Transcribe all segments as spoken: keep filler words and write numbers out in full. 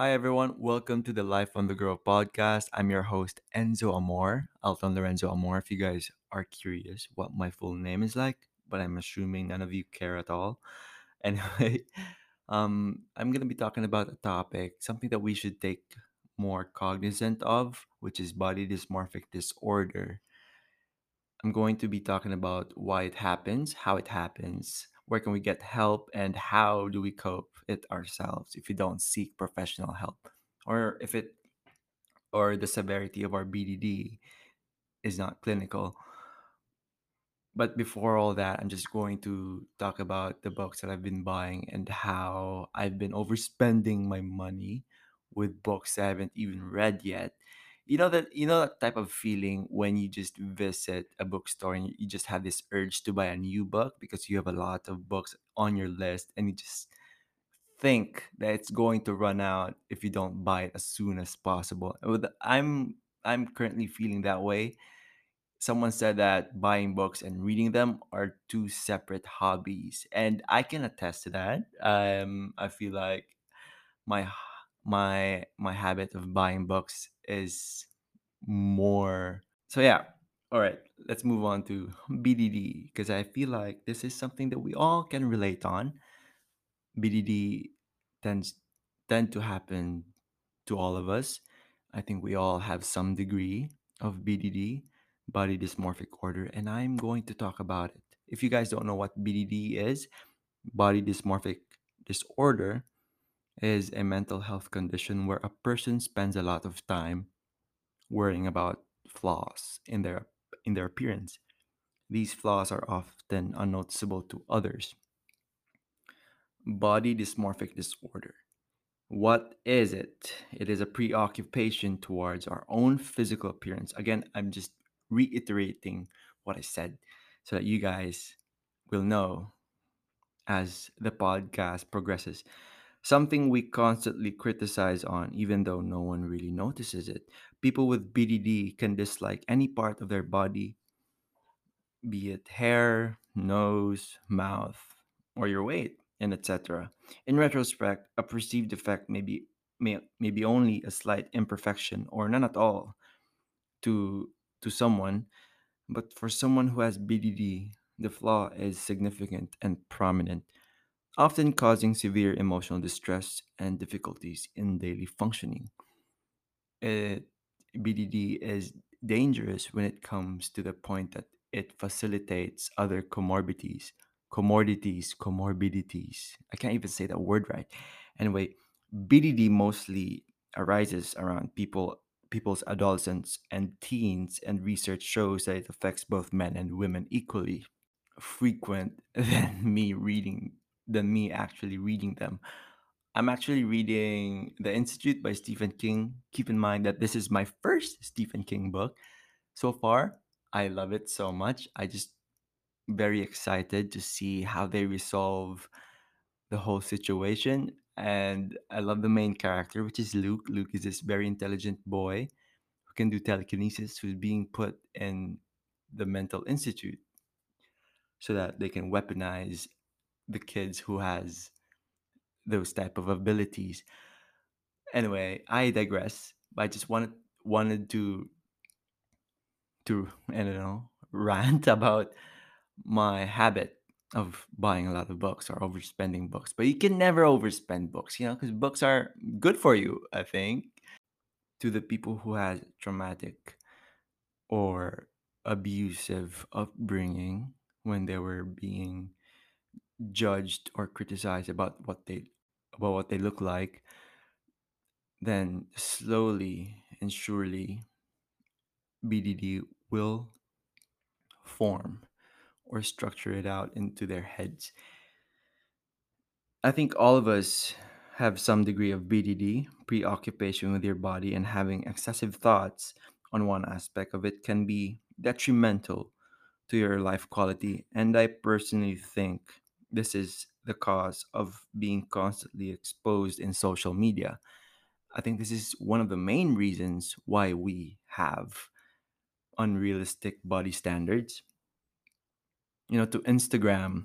Hi, everyone. Welcome to the Life on the Grow podcast. I'm your host, Enzo Amor, Elton Lorenzo Amor, if you guys are curious what my full name is like, but I'm assuming none of you care at all. Anyway, um, I'm going to be talking about a topic, something that we should take more cognizant of, which is body dysmorphic disorder. I'm going to be talking about why it happens, how it happens, where can we get help, and how do we cope it ourselves if we don't seek professional help, or if it or the severity of our B D D is not clinical. But before all that, I'm just going to talk about the books that I've been buying and how I've been overspending my money with books I haven't even read yet. You know that you know that type of feeling when you just visit a bookstore and you just have this urge to buy a new book because you have a lot of books on your list and you just think that it's going to run out if you don't buy it as soon as possible. I'm I'm currently feeling that way. Someone said that buying books and reading them are two separate hobbies, and I can attest to that. Um, I feel like my my my habit of buying books is more so. Yeah, all right, let's move on to B D D, because I feel like this is something that we all can relate on. B D D tends tend to happen to all of us. I think we all have some degree of B D D, body dysmorphic disorder, and I'm going to talk about it. If you guys don't know what B D D is, body dysmorphic disorder is a mental health condition where a person spends a lot of time worrying about flaws in their in their appearance. These flaws are often unnoticeable to others. Body dysmorphic disorder. What is it? It is a preoccupation towards our own physical appearance. Again, I'm just reiterating what I said so that you guys will know as the podcast progresses. Something we constantly criticize on, even though no one really notices it. People with B D D can dislike any part of their body, be it hair, nose, mouth, or your weight, and et cetera. In retrospect, a perceived defect may be, may, may be only a slight imperfection or none at all to, to someone, but for someone who has B D D, the flaw is significant and prominent, often causing severe emotional distress and difficulties in daily functioning. It, B D D is dangerous when it comes to the point that it facilitates other comorbidities, comorbidities, comorbidities. I can't even say that word right. Anyway, B D D mostly arises around people, people's adolescents and teens, and research shows that it affects both men and women equally frequent than me reading. than me actually reading them. I'm actually reading The Institute by Stephen King. Keep in mind that this is my first Stephen King book so far. I love it so much. I just very excited to see how they resolve the whole situation. And I love the main character, which is Luke. Luke is this very intelligent boy who can do telekinesis, who's being put in the mental institute so that they can weaponize the kids who has those type of abilities. Anyway, I digress. I just wanted wanted to to I don't know rant about my habit of buying a lot of books or overspending books. But you can never overspend books, you know, because books are good for you. I think to the people who has traumatic or abusive upbringing when they were being judged or criticized about what they about what they look like, then slowly and surely B D D will form or structure it out into their heads. I think all of us have some degree of B D D, preoccupation with your body, and having excessive thoughts on one aspect of it can be detrimental to your life quality, and I personally think this is the cause of being constantly exposed in social media. I think this is one of the main reasons why we have unrealistic body standards. You know, to Instagram,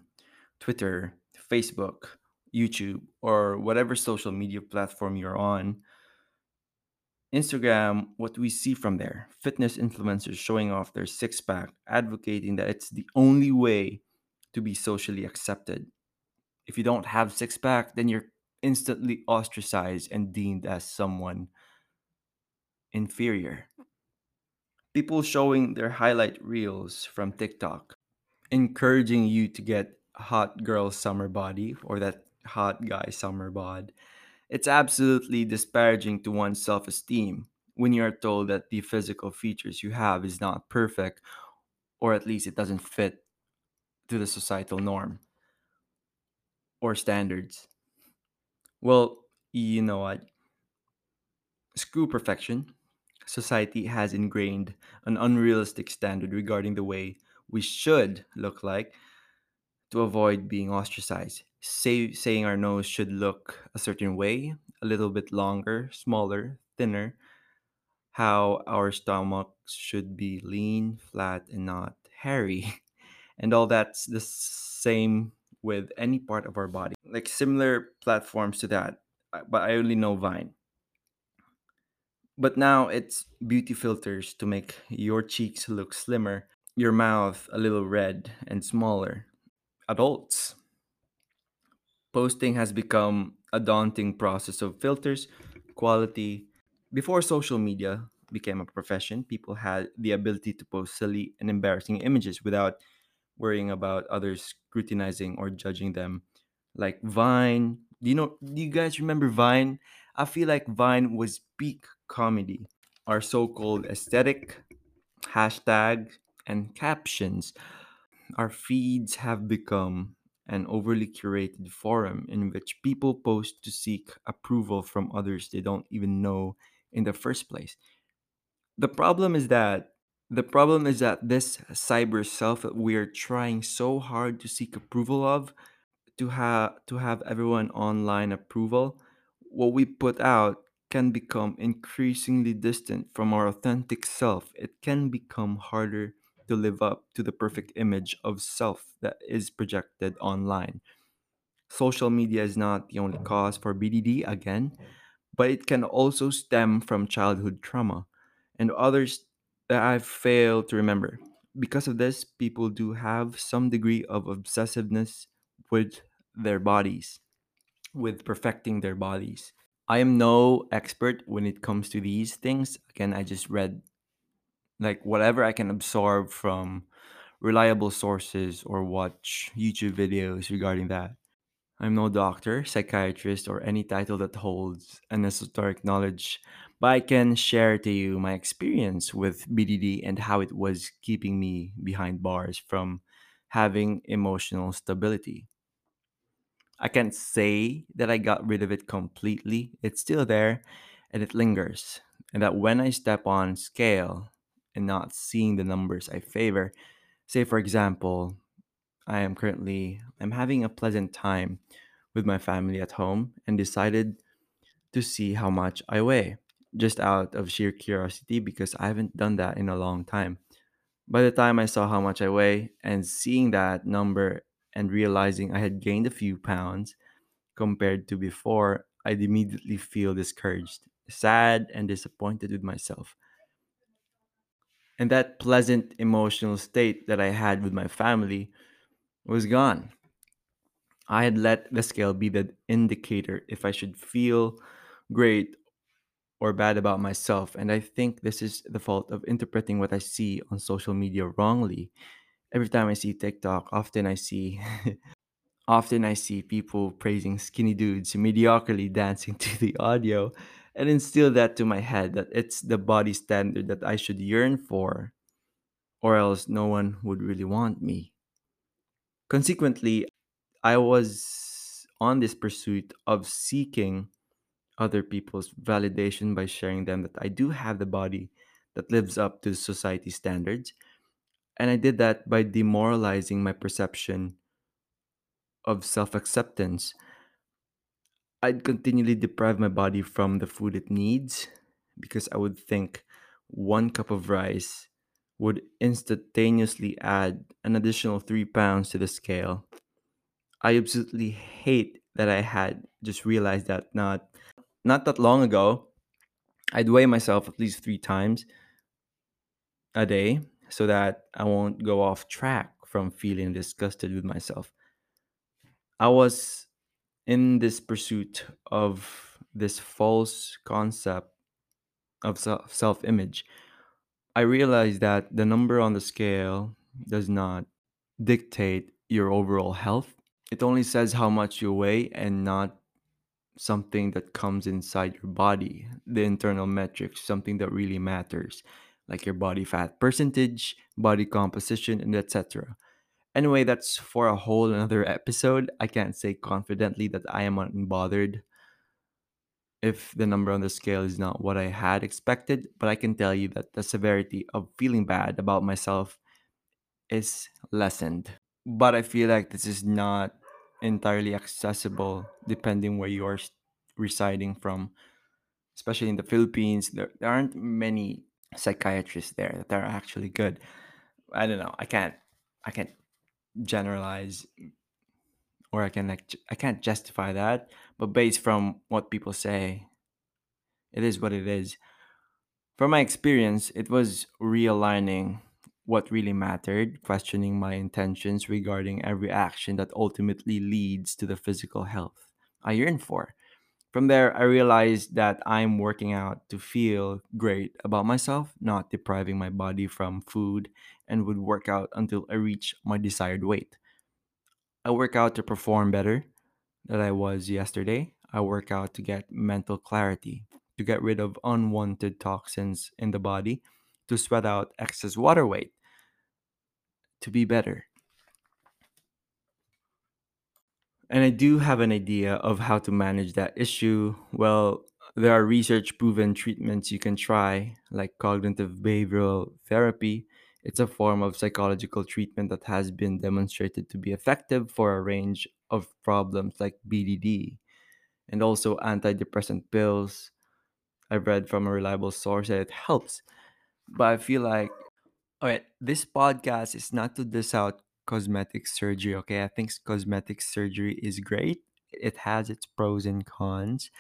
Twitter, Facebook, YouTube or whatever social media platform you're on, Instagram, what we see from there, fitness influencers showing off their six-pack, advocating that it's the only way to be socially accepted. If you don't have six-pack, then you're instantly ostracized and deemed as someone inferior. People showing their highlight reels from TikTok, encouraging you to get hot girl summer body or that hot guy summer bod. It's absolutely disparaging to one's self-esteem when you are told that the physical features you have is not perfect, or at least it doesn't fit to the societal norm or standards. Well, you know what? Screw perfection. Society has ingrained an unrealistic standard regarding the way we should look like to avoid being ostracized. Say, saying our nose should look a certain way, a little bit longer, smaller, thinner. How our stomachs should be lean, flat, and not hairy. And all that's the same with any part of our body. Like similar platforms to that, but I only know Vine. But now it's beauty filters to make your cheeks look slimmer, your mouth a little red and smaller. Adults. Posting has become a daunting process of filters, quality. Before social media became a profession, people had the ability to post silly and embarrassing images without worrying about others scrutinizing or judging them. Like Vine. Do you know, do you guys remember Vine? I feel like Vine was peak comedy. Our so-called aesthetic, hashtag, and captions. Our feeds have become an overly curated forum in which people post to seek approval from others they don't even know in the first place. The problem is that the problem is that this cyber self that we are trying so hard to seek approval of, to have to have everyone online approval, what we put out can become increasingly distant from our authentic self. It can become harder to live up to the perfect image of self that is projected online. Social media is not the only cause for B D D, again, but it can also stem from childhood trauma and others that I fail to remember. Because of this, people do have some degree of obsessiveness with their bodies, with perfecting their bodies. I am no expert when it comes to these things. Again, I just read like whatever I can absorb from reliable sources or watch YouTube videos regarding that. I'm no doctor, psychiatrist, or any title that holds an esoteric knowledge, but I can share to you my experience with B D D and how it was keeping me behind bars from having emotional stability. I can't say that I got rid of it completely. It's still there and it lingers. And that when I step on scale and not seeing the numbers I favor, say for example, I am currently, I'm having a pleasant time with my family at home and decided to see how much I weigh just out of sheer curiosity because I haven't done that in a long time. By the time I saw how much I weigh and seeing that number and realizing I had gained a few pounds compared to before, I'd immediately feel discouraged, sad, and disappointed with myself. And that pleasant emotional state that I had with my family was gone. I had let the scale be the indicator if I should feel great or bad about myself. And I think this is the fault of interpreting what I see on social media wrongly. Every time I see TikTok, often I see often I see people praising skinny dudes mediocrily dancing to the audio and instill that to my head that it's the body standard that I should yearn for, or else no one would really want me. Consequently, I was on this pursuit of seeking other people's validation by sharing them that I do have the body that lives up to society standards. And I did that by demoralizing my perception of self-acceptance. I'd continually deprive my body from the food it needs because I would think one cup of rice would instantaneously add an additional three pounds to the scale. I absolutely hate that I had just realized that not not that long ago, I'd weigh myself at least three times a day so that I won't go off track from feeling disgusted with myself. I was in this pursuit of this false concept of self-image. I realized that the number on the scale does not dictate your overall health. It only says how much you weigh and not something that comes inside your body, the internal metrics, something that really matters, like your body fat percentage, body composition, and et cetera. Anyway, that's for a whole another episode. I can't say confidently that I am unbothered if the number on the scale is not what I had expected, but I can tell you that the severity of feeling bad about myself is lessened. But I feel like this is not entirely accessible depending where you are residing from. Especially in the Philippines, there, there aren't many psychiatrists there that are actually good. I don't know. I can't. I can't generalize, or I can like I can't justify that. But based from what people say, it is what it is. From my experience, it was realigning what really mattered, questioning my intentions regarding every action that ultimately leads to the physical health I yearn for. From there, I realized that I'm working out to feel great about myself, not depriving my body from food, and would work out until I reach my desired weight. I work out to perform better than I was yesterday. I work out to get mental clarity, to get rid of unwanted toxins in the body, to sweat out excess water weight, to be better. And I do have an idea of how to manage that issue. Well, there are research-proven treatments you can try, like cognitive behavioral therapy. It's a form of psychological treatment that has been demonstrated to be effective for a range of problems like B D D and also antidepressant pills. I've read from a reliable source that it helps. But I feel like, all right, this podcast is not to diss out cosmetic surgery, okay? I think cosmetic surgery is great. It has its pros and cons.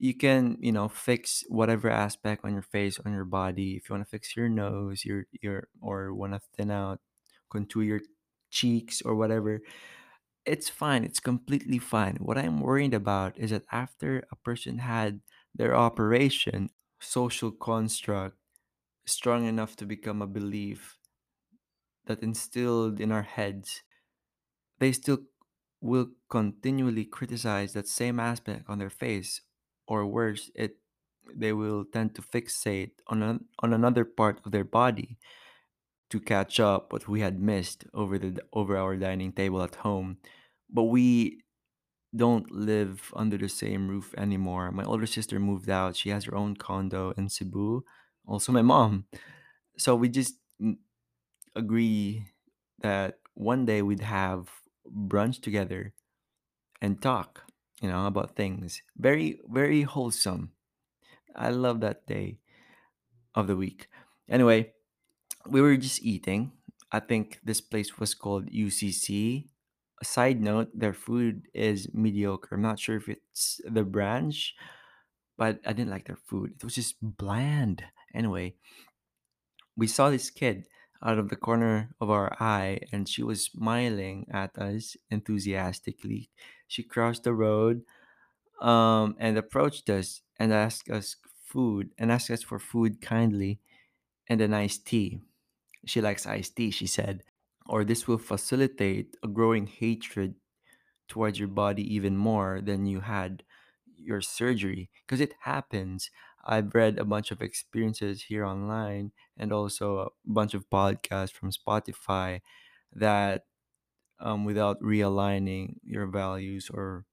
You can, you know, fix whatever aspect on your face, on your body. If you want to fix your nose, your ear, or want to thin out, contour your cheeks or whatever, it's fine. It's completely fine. What I'm worried about is that after a person had their operation, social construct strong enough to become a belief that instilled in our heads, they still will continually criticize that same aspect on their face, or worse, it they will tend to fixate on a, on another part of their body to catch up what we had missed over the over our dining table at home. But we don't live under the same roof anymore. My older sister moved out. She has her own condo in Cebu. Also my mom. So we just agree that one day we'd have brunch together and talk, you know, about things. Very, very wholesome. I love that day of the week. Anyway, we were just eating. I think this place was called U C C. A side note, their food is mediocre. I'm not sure if it's the branch, but I didn't like their food. It was just bland. Anyway, we saw this kid out of the corner of our eye, and she was smiling at us enthusiastically. She crossed the road um, and approached us and asked us food and asked us for food kindly and an iced tea. She likes iced tea, she said, or this will facilitate a growing hatred towards your body even more than you had your surgery, because it happens. I've read a bunch of experiences here online and also a bunch of podcasts from Spotify that um, without realigning your values or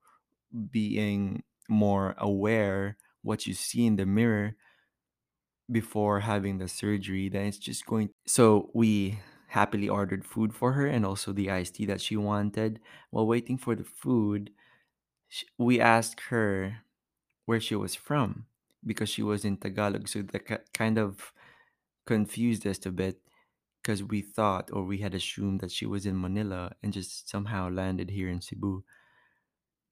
being more aware what you see in the mirror before having the surgery, then it's just going to... So we happily ordered food for her and also the iced tea that she wanted. While waiting for the food, we asked her where she was from, because she was in Tagalog, so that kind of confused us a bit, because we thought, or we had assumed, that she was in Manila and just somehow landed here in Cebu.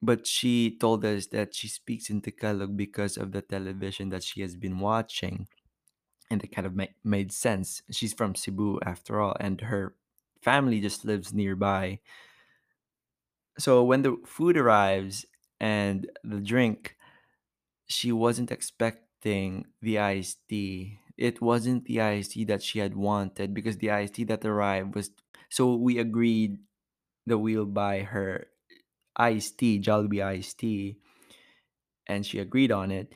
But she told us that she speaks in Tagalog because of the television that she has been watching. And it kind of ma- made sense. She's from Cebu after all, and her family just lives nearby. So when the food arrives and the drink, she wasn't expecting the iced tea. It wasn't the iced tea that she had wanted, because the iced tea that arrived was... So we agreed that we'll buy her iced tea, Jollibee iced tea, and she agreed on it.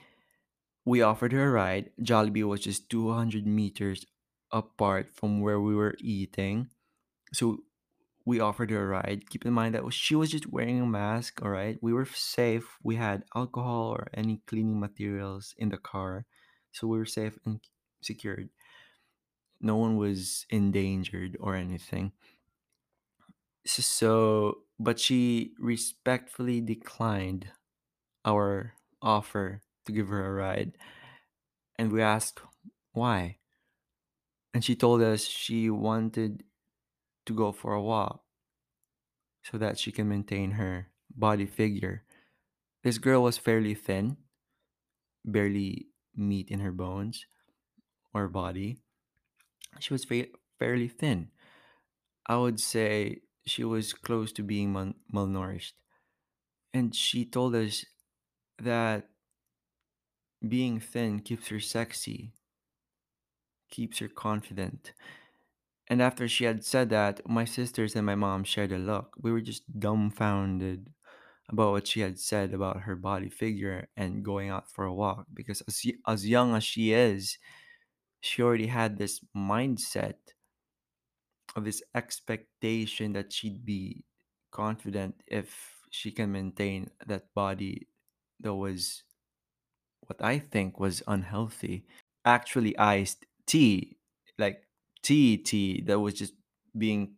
We offered her a ride. Jollibee was just two hundred meters apart from where we were eating. So we offered her a ride. Keep in mind that she was just wearing a mask, all right? We were safe. We had alcohol or any cleaning materials in the car. So we were safe and secured. No one was endangered or anything. So, but she respectfully declined our offer to give her a ride. And we asked why. And she told us she wanted to go for a walk so that she can maintain her body figure. This girl was fairly thin, barely meat in her bones or body. She was fa- fairly thin. I would say she was close to being mal- malnourished. And she told us that being thin keeps her sexy, keeps her confident. And after she had said that, my sisters and my mom shared a look. We were just dumbfounded about what she had said about her body figure and going out for a walk. Because as, as young as she is, she already had this mindset of this expectation that she'd be confident if she can maintain that body that was what I think was unhealthy. Actually iced tea, like tea tea that was just being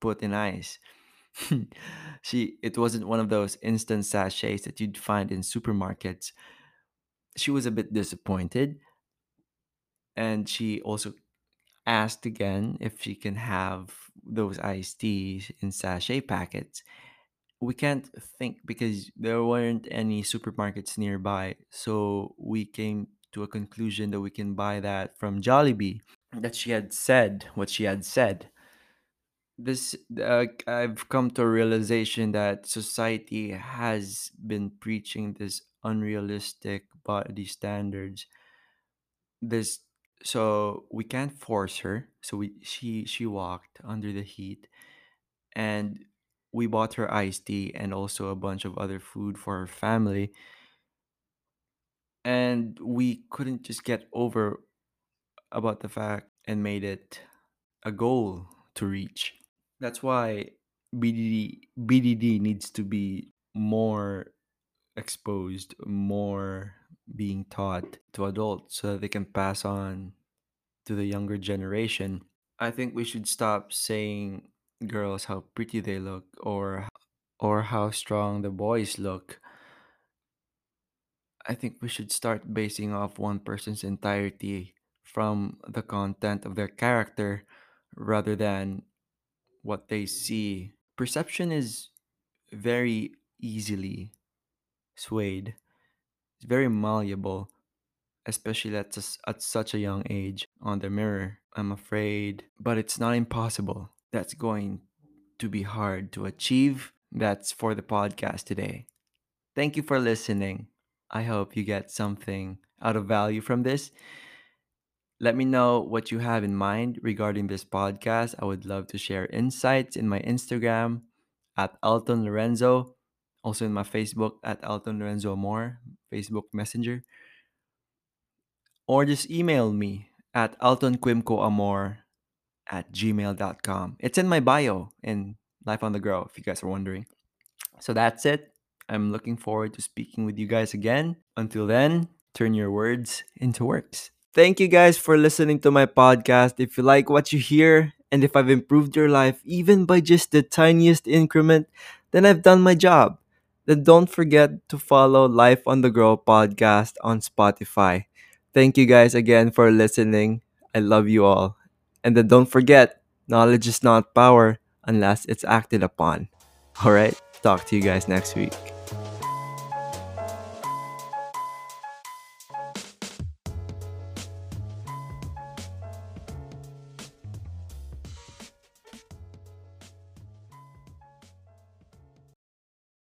put in ice. she it wasn't one of those instant sachets that you'd find in supermarkets. She was a bit disappointed, and she also asked again if she can have those iced teas in sachet packets. We can't think because there weren't any supermarkets nearby. So we came to a conclusion that we can buy that from Jollibee, that she had said what she had said. This uh, I've come to a realization that society has been preaching this unrealistic body standards. This so we can't force her. So we she she walked under the heat, and we bought her iced tea and also a bunch of other food for her family. And we couldn't just get over about the fact and made it a goal to reach. That's why B D D, B D D needs to be more exposed, more being taught to adults so that they can pass on to the younger generation. I think we should stop saying girls how pretty they look or or how strong the boys look. I think we should start basing off one person's entirety from the content of their character rather than what they see. Perception is very easily swayed. It's very malleable, especially at, at such a young age on the mirror, I'm afraid. But it's not impossible. That's going to be hard to achieve. That's for the podcast today. Thank you for listening. I hope you get something out of value from this. Let me know what you have in mind regarding this podcast. I would love to share insights in my Instagram at Elton Lorenzo, also in my Facebook at Elton Lorenzo Amor, Facebook Messenger. Or just email me at eltonquimcoamor at gmail dot com. It's in my bio in Life on the Grow, if you guys are wondering. So that's it. I'm looking forward to speaking with you guys again. Until then, turn your words into works. Thank you guys for listening to my podcast. If you like what you hear, and if I've improved your life even by just the tiniest increment, then I've done my job. Then don't forget to follow Life on the Grow podcast on Spotify. Thank you guys again for listening. I love you all. And then don't forget, knowledge is not power unless it's acted upon. All right, talk to you guys next week.